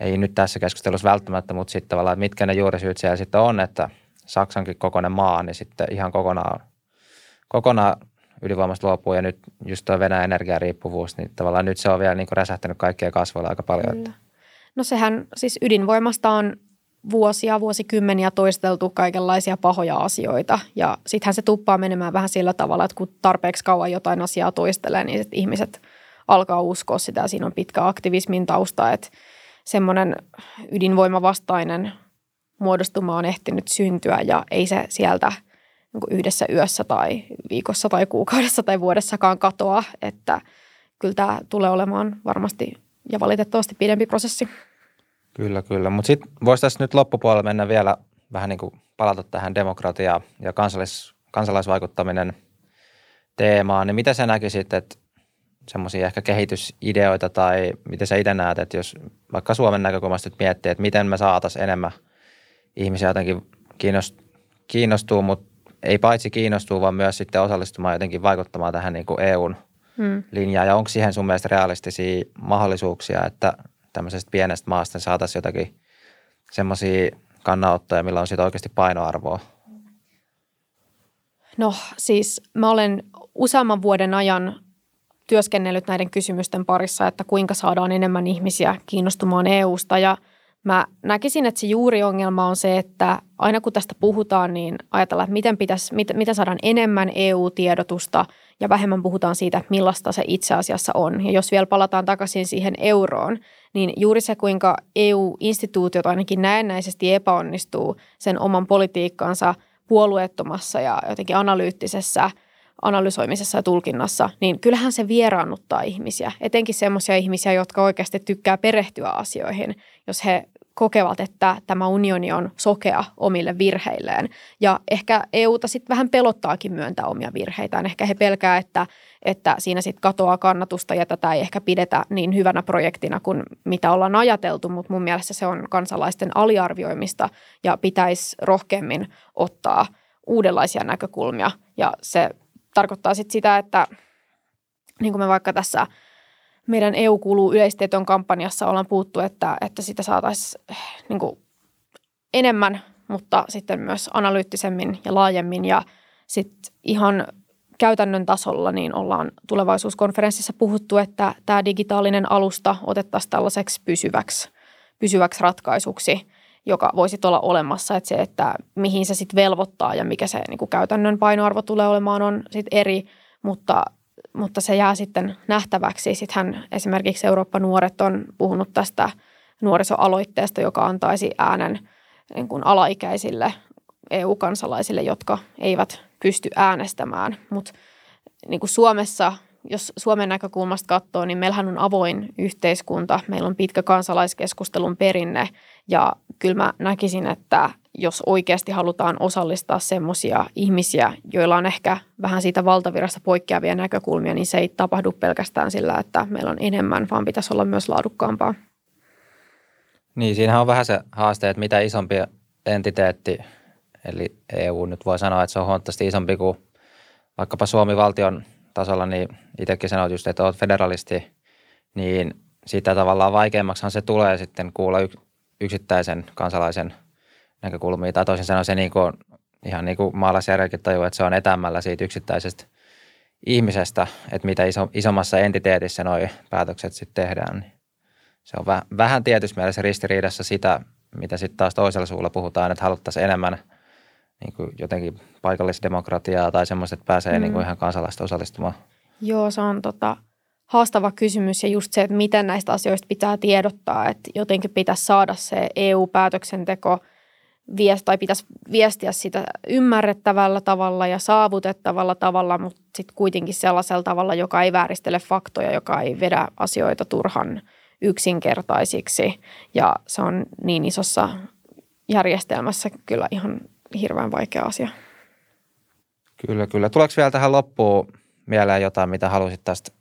ei nyt tässä keskustelussa välttämättä, mutta sitten tavallaan, että mitkä ne juurisyyt siellä sitten on, että Saksankin kokoinen maa, niin sitten ihan kokonaan, kokonaan ydinvoimasta luopuu ja nyt just tuo Venäjän energiariippuvuus, niin tavallaan nyt se on vielä niin kuin räsähtänyt kaikkien kasvoilla aika paljon. Että. No sehän siis ydinvoimasta on vuosia, vuosikymmeniä toisteltu kaikenlaisia pahoja asioita ja sittenhän se tuppaa menemään vähän sillä tavalla, että kun tarpeeksi kauan jotain asiaa toistelee, niin sitten ihmiset alkaa uskoa sitä. Siinä on pitkä aktivismin tausta, että semmoinen ydinvoimavastainen muodostuma on ehtinyt syntyä ja ei se sieltä yhdessä yössä tai viikossa tai kuukaudessa tai vuodessakaan katoa, että kyllä tämä tulee olemaan varmasti ja valitettavasti pidempi prosessi. Kyllä, kyllä. Mutta sitten voisi tässä nyt loppupuolella mennä vielä vähän niin kuin palata tähän demokratiaan ja kansallis, kansalaisvaikuttaminen teemaan. Niin mitä sä näkisit, että semmoisia ehkä kehitysideoita tai miten sä itse näet, että jos vaikka Suomen näkökulmasta nyt miettii, että miten me saataisiin enemmän ihmisiä jotenkin kiinnostuu, mutta ei paitsi kiinnostuu, vaan myös sitten osallistumaan jotenkin vaikuttamaan tähän niin kuin E U:n hmm. linjaan. Ja onko siihen sun mielestä realistisia mahdollisuuksia, että tämmöisestä pienestä maasta saataisiin jotakin semmoisia kannanottoja, millä on siitä oikeasti painoarvoa? No siis mä olen useamman vuoden ajan työskennellyt näiden kysymysten parissa, että kuinka saadaan enemmän ihmisiä kiinnostumaan E U:sta ja mä näkisin, että se juuri ongelma on se, että aina kun tästä puhutaan, niin ajatellaan, että miten, pitäisi, mit, miten saadaan enemmän E U-tiedotusta ja vähemmän puhutaan siitä, että millaista se itse asiassa on. Ja jos vielä palataan takaisin siihen euroon, niin juuri se, kuinka E U-instituutiot ainakin näennäisesti epäonnistuu sen oman politiikkansa puolueettomassa ja jotenkin analyyttisessä analysoimisessa ja tulkinnassa, niin kyllähän se vieraannuttaa ihmisiä, etenkin semmoisia ihmisiä, jotka oikeasti tykkää perehtyä asioihin, jos he kokevat, että tämä unioni on sokea omille virheilleen. Ja ehkä E U:ta sitten vähän pelottaakin myöntää omia virheitään. Ehkä he pelkää, että, että siinä sitten katoaa kannatusta ja tätä ei ehkä pidetä niin hyvänä projektina kuin mitä ollaan ajateltu, mutta mun mielestä se on kansalaisten aliarvioimista ja pitäisi rohkeammin ottaa uudenlaisia näkökulmia ja se tarkoittaa sitten sitä, että niin kuin me vaikka tässä meidän E U kuuluu yleistieton kampanjassa ollaan puhuttu, että, että sitä saataisiin niin kuin enemmän, mutta sitten myös analyyttisemmin ja laajemmin. Ja sitten ihan käytännön tasolla niin ollaan tulevaisuuskonferenssissa puhuttu, että tämä digitaalinen alusta otettaisiin tällaiseksi pysyväksi, pysyväksi ratkaisuksi, joka voisi olla olemassa, että se, että mihin se sitten velvoittaa ja mikä se niin kuin käytännön painoarvo tulee olemaan, on sitten eri, mutta, mutta se jää sitten nähtäväksi. Sittenhän esimerkiksi Eurooppa-nuoret on puhunut tästä nuorisoaloitteesta, joka antaisi äänen niin kuin alaikäisille E U-kansalaisille, jotka eivät pysty äänestämään, mutta niin kuin Suomessa jos Suomen näkökulmasta katsoo, niin meillähän on avoin yhteiskunta, meillä on pitkä kansalaiskeskustelun perinne ja kyllä mä näkisin, että jos oikeasti halutaan osallistaa semmoisia ihmisiä, joilla on ehkä vähän siitä valtavirasta poikkeavia näkökulmia, niin se ei tapahdu pelkästään sillä, että meillä on enemmän, vaan pitäisi olla myös laadukkaampaa. Niin, siinähän on vähän se haaste, että mitä isompi entiteetti, eli E U nyt voi sanoa, että se on huomattavasti isompi kuin vaikkapa Suomi valtion tasolla, niin itsekin sanoit just, että olet federalisti, niin sitä tavallaan vaikeammaksihan se tulee sitten kuulla yksittäisen kansalaisen näkökulmia. Tai toisin sanoen se niin kuin, ihan niin kuin maalaisjärjelläkin tajuu, että se on etämällä siitä yksittäisestä ihmisestä, että mitä iso, isommassa entiteetissä nuo päätökset sitten tehdään. Niin se on väh, vähän tietyssä mielessä ristiriidassa sitä, mitä sitten taas toisella suulla puhutaan, että haluttaisiin enemmän niin kuin jotenkin paikallisdemokratiaa tai semmoista, että pääsee mm. niin kuin ihan kansalaista osallistumaan. Joo, se on tota, haastava kysymys ja just se, että miten näistä asioista pitää tiedottaa, että jotenkin pitäisi saada se E U-päätöksenteko viest, tai pitäisi viestiä sitä ymmärrettävällä tavalla ja saavutettavalla tavalla, mutta sitten kuitenkin sellaisella tavalla, joka ei vääristele faktoja, joka ei vedä asioita turhan yksinkertaisiksi ja se on niin isossa järjestelmässä kyllä ihan hirveän vaikea asia. Kyllä, kyllä. Tuleeko vielä tähän loppuun mieleen jotain, mitä haluaisit tästä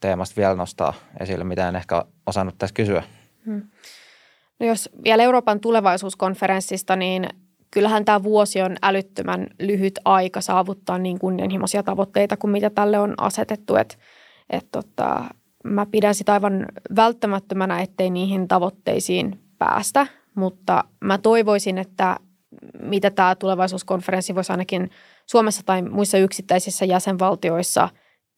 teemasta vielä nostaa esille, mitä en ehkä osannut tässä kysyä? Hmm. No jos vielä Euroopan tulevaisuuskonferenssista, niin kyllähän tämä vuosi on älyttömän lyhyt aika saavuttaa niin kunnianhimoisia tavoitteita kuin mitä tälle on asetettu. Et, et tota, mä pidän sitä aivan välttämättömänä, ettei niihin tavoitteisiin päästä, mutta mä toivoisin, että mitä tämä tulevaisuuskonferenssi voisi ainakin Suomessa tai muissa yksittäisissä jäsenvaltioissa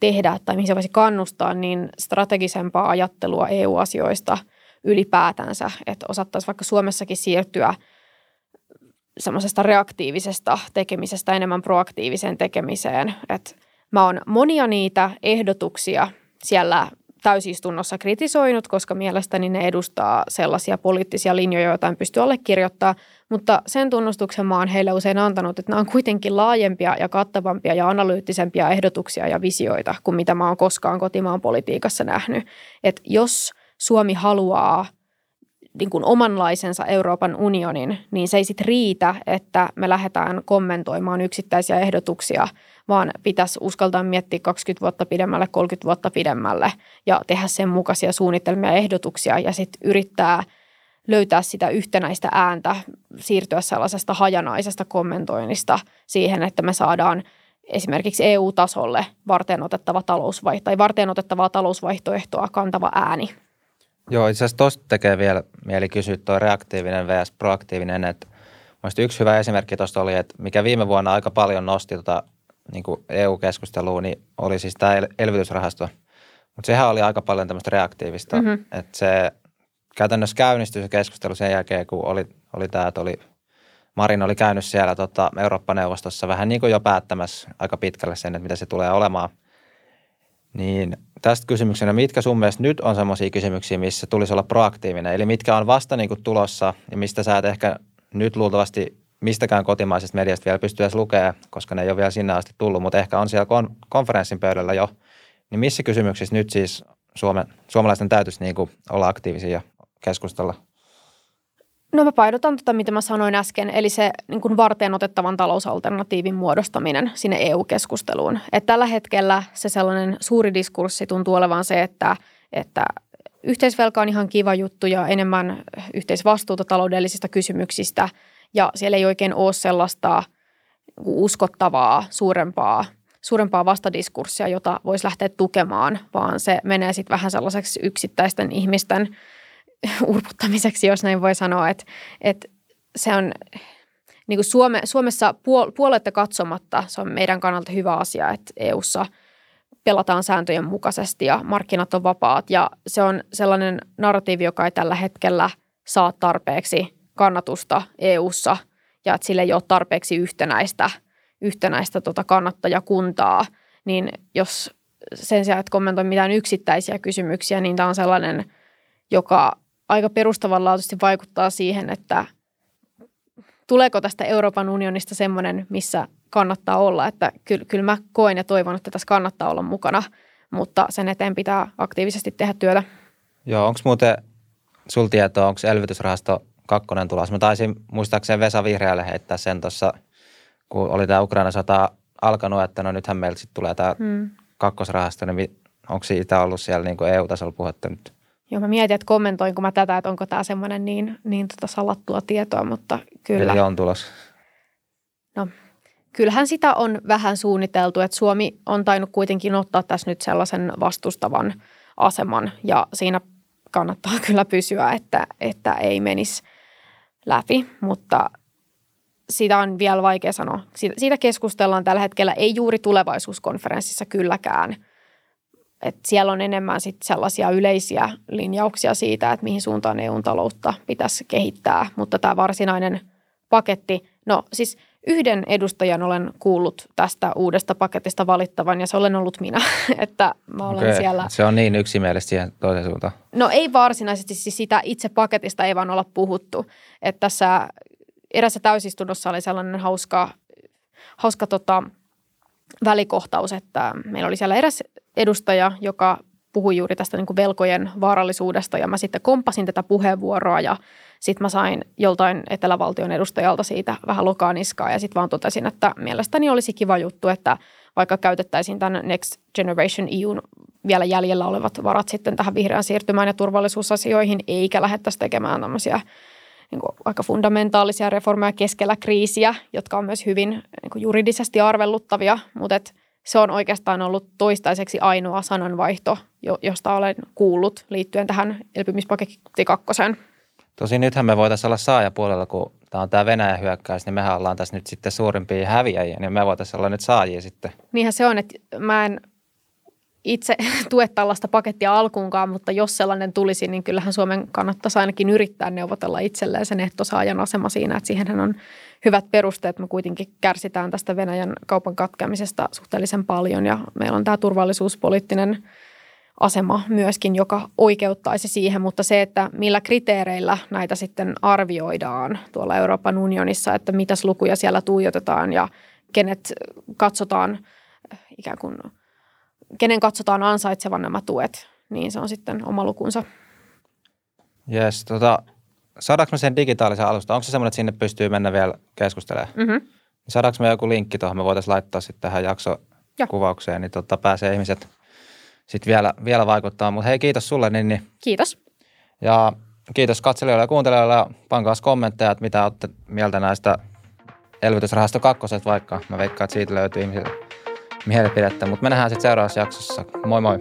tehdä tai mihin se voisi kannustaa, niin strategisempaa ajattelua E U-asioista ylipäätänsä, että osattaisiin vaikka Suomessakin siirtyä semmoisesta reaktiivisesta tekemisestä enemmän proaktiiviseen tekemiseen. Et mä oon monia niitä ehdotuksia siellä täysistunnossa kritisoinut, koska mielestäni ne edustaa sellaisia poliittisia linjoja, joita en pysty allekirjoittamaan, mutta sen tunnustuksen mä oon heille usein antanut, että nämä on kuitenkin laajempia ja kattavampia ja analyyttisempia ehdotuksia ja visioita kuin mitä mä oon koskaan kotimaan politiikassa nähnyt. Että jos Suomi haluaa niin kuin omanlaisensa Euroopan unionin, niin se ei sit riitä, että me lähdetään kommentoimaan yksittäisiä ehdotuksia, vaan pitäisi uskaltaa miettiä kaksikymmentä vuotta pidemmälle, kolmekymmentä vuotta pidemmälle ja tehdä sen mukaisia suunnitelmia ja ehdotuksia ja sitten yrittää löytää sitä yhtenäistä ääntä, siirtyä sellaisesta hajanaisesta kommentoinnista siihen, että me saadaan esimerkiksi E U-tasolle varteenotettava talousvaihto tai varteenotettavaa talousvaihtoehtoa kantava ääni. Joo, itse asiassa tuosta tekee vielä mieli kysyä tuo reaktiivinen versus proaktiivinen. Että mielestäni yksi hyvä esimerkki tuosta oli, että mikä viime vuonna aika paljon nosti tuota, niin kuin E U-keskusteluun, niin oli siis tämä elvytysrahasto. Mutta sehän oli aika paljon tämmöistä reaktiivista. Mm-hmm. Että se käytännössä käynnistyi se keskustelu sen jälkeen, kun oli, oli tämä, että oli, Marin oli käynyt siellä tota, Eurooppa-neuvostossa vähän niin kuin jo päättämässä aika pitkälle sen, että mitä se tulee olemaan. Niin tästä kysymyksenä, mitkä sun mielestä nyt on semmoisia kysymyksiä, missä tulisi olla proaktiivinen? Eli mitkä on vasta niin kuin tulossa ja mistä sä et ehkä nyt luultavasti mistäkään kotimaisesta mediasta vielä pysty edes lukemaan, koska ne ei ole vielä sinne asti tullut, mutta ehkä on siellä kon- konferenssin pöydällä jo. Niin missä kysymyksissä nyt siis Suome- suomalaisten täytyisi niin kuin olla aktiivisia ja keskustella? No mä painotan tota, mitä mä sanoin äsken, eli se niin kuin varteen otettavan talousalternatiivin muodostaminen sinne E U-keskusteluun. Et tällä hetkellä se sellainen suuri diskurssi tuntuu olevan se, että, että yhteisvelka on ihan kiva juttu ja enemmän yhteisvastuuta taloudellisista kysymyksistä ja siellä ei oikein ole sellaista niin kuin uskottavaa, suurempaa, suurempaa vastadiskurssia, jota voisi lähteä tukemaan, vaan se menee sitten vähän sellaiseksi yksittäisten ihmisten urputtamiseksi, jos näin voi sanoa, että, että se on niin kuin Suome, Suomessa puol, puoletta katsomatta, se on meidän kannalta hyvä asia, että E U:ssa pelataan sääntöjen mukaisesti ja markkinat on vapaat ja se on sellainen narratiivi, joka ei tällä hetkellä saa tarpeeksi kannatusta E U:ssa ja että sillä ei ole tarpeeksi yhtenäistä, yhtenäistä tota kannattajakuntaa, niin jos sen sijaan, että kommentoi mitään yksittäisiä kysymyksiä, niin tämä on sellainen, joka aika perustavanlaatuisesti vaikuttaa siihen, että tuleeko tästä Euroopan unionista semmoinen, missä kannattaa olla. Että kyllä, kyllä mä koen ja toivon, että tässä kannattaa olla mukana, mutta sen eteen pitää aktiivisesti tehdä työtä. Joo, onko muuten sul tietoa, onko elvytysrahasto kakkonen tulossa? Mä taisin muistaakseni Vesa Vihreälle heittää sen tuossa, kun oli tämä Ukraina-sota alkanut, että no nythän meiltä sitten tulee tämä hmm. kakkosrahasto, niin onko siitä ollut siellä niin kuin E U-tasolla puhetta nyt? Joo, mä mietin, että kommentoinko mä tätä, että onko tämä semmoinen niin, niin tota salattua tietoa, mutta kyllä. Eli on tulossa. No, kyllähän sitä on vähän suunniteltu, että Suomi on tainnut kuitenkin ottaa tässä nyt sellaisen vastustavan aseman ja siinä kannattaa kyllä pysyä, että, että ei menisi läpi, mutta sitä on vielä vaikea sanoa. Siitä keskustellaan tällä hetkellä, ei juuri tulevaisuuskonferenssissa kylläkään. Että siellä on enemmän sit sellaisia yleisiä linjauksia siitä, että mihin suuntaan E U-taloutta pitäisi kehittää, mutta tämä varsinainen paketti, no siis yhden edustajan olen kuullut tästä uudesta paketista valittavan ja se olen ollut minä, että mä olen okay. siellä. Se on niin yksimielisesti siihen toiseen suuntaan. No ei varsinaisesti, siis sitä itse paketista ei vaan olla puhuttu, että tässä erässä täysistunnossa oli sellainen hauska, hauska tota, välikohtaus, että meillä oli siellä eräs edustaja, joka puhui juuri tästä niin kuin velkojen vaarallisuudesta ja mä sitten komppasin tätä puheenvuoroa ja sitten mä sain joltain etelävaltion edustajalta siitä vähän lokaa niskaa ja sitten vaan totesin, että mielestäni olisi kiva juttu, että vaikka käytettäisiin tämän Next Generation E U:n vielä jäljellä olevat varat sitten tähän vihreään siirtymään ja turvallisuusasioihin, eikä lähdettäisi tekemään tämmöisiä niin kuin aika fundamentaalisia reformeja keskellä kriisiä, jotka on myös hyvin niin kuin juridisesti arvelluttavia, mutta et se on oikeastaan ollut toistaiseksi ainoa sananvaihto, josta olen kuullut liittyen tähän elpymispaketti kakkoseen. Tosin nythän me voitaisiin olla saajapuolella, kun tämä on tämä Venäjän hyökkäys, niin mehän ollaan tässä nyt sitten suurimpia häviäjiä, niin me voitaisiin olla nyt saajia sitten. Niinhän se on, että mä en itse tue tällaista pakettia alkuunkaan, mutta jos sellainen tulisi, niin kyllähän Suomen kannattaisi ainakin yrittää neuvotella itselleen sen ehtosaajan asema siinä, että siihenhän on hyvät perusteet. Me kuitenkin kärsitään tästä Venäjän kaupan katkeamisesta suhteellisen paljon ja meillä on tämä turvallisuuspoliittinen asema myöskin, joka oikeuttaisi siihen, mutta se, että millä kriteereillä näitä sitten arvioidaan tuolla Euroopan unionissa, että mitäs lukuja siellä tuijotetaan ja kenet katsotaan ikään kuin, kenen katsotaan ansaitsevan nämä tuet, niin se on sitten oma lukunsa. Jes, tota, saadaanko me sen digitaalisen alusta? Onko se semmoinen, että sinne pystyy mennä vielä keskustelemaan? Mm-hmm. Saadaanko me joku linkki tuohon? Me voitaisiin laittaa sitten tähän jaksokuvaukseen, ja. niin tota, pääsee ihmiset sitten vielä, vielä vaikuttaa. Mutta hei, kiitos sulle, Ninni. Kiitos. Ja kiitos katselijoille ja kuuntelijoille ja pankaa kommentteja, että mitä olette mieltä näistä elvytysrahasto kakkosesta vaikka. Mä veikkaan, että siitä löytyy ihmisille mielipidettä. Mutta me nähdään sitten seuraavassa jaksossa. Moi moi.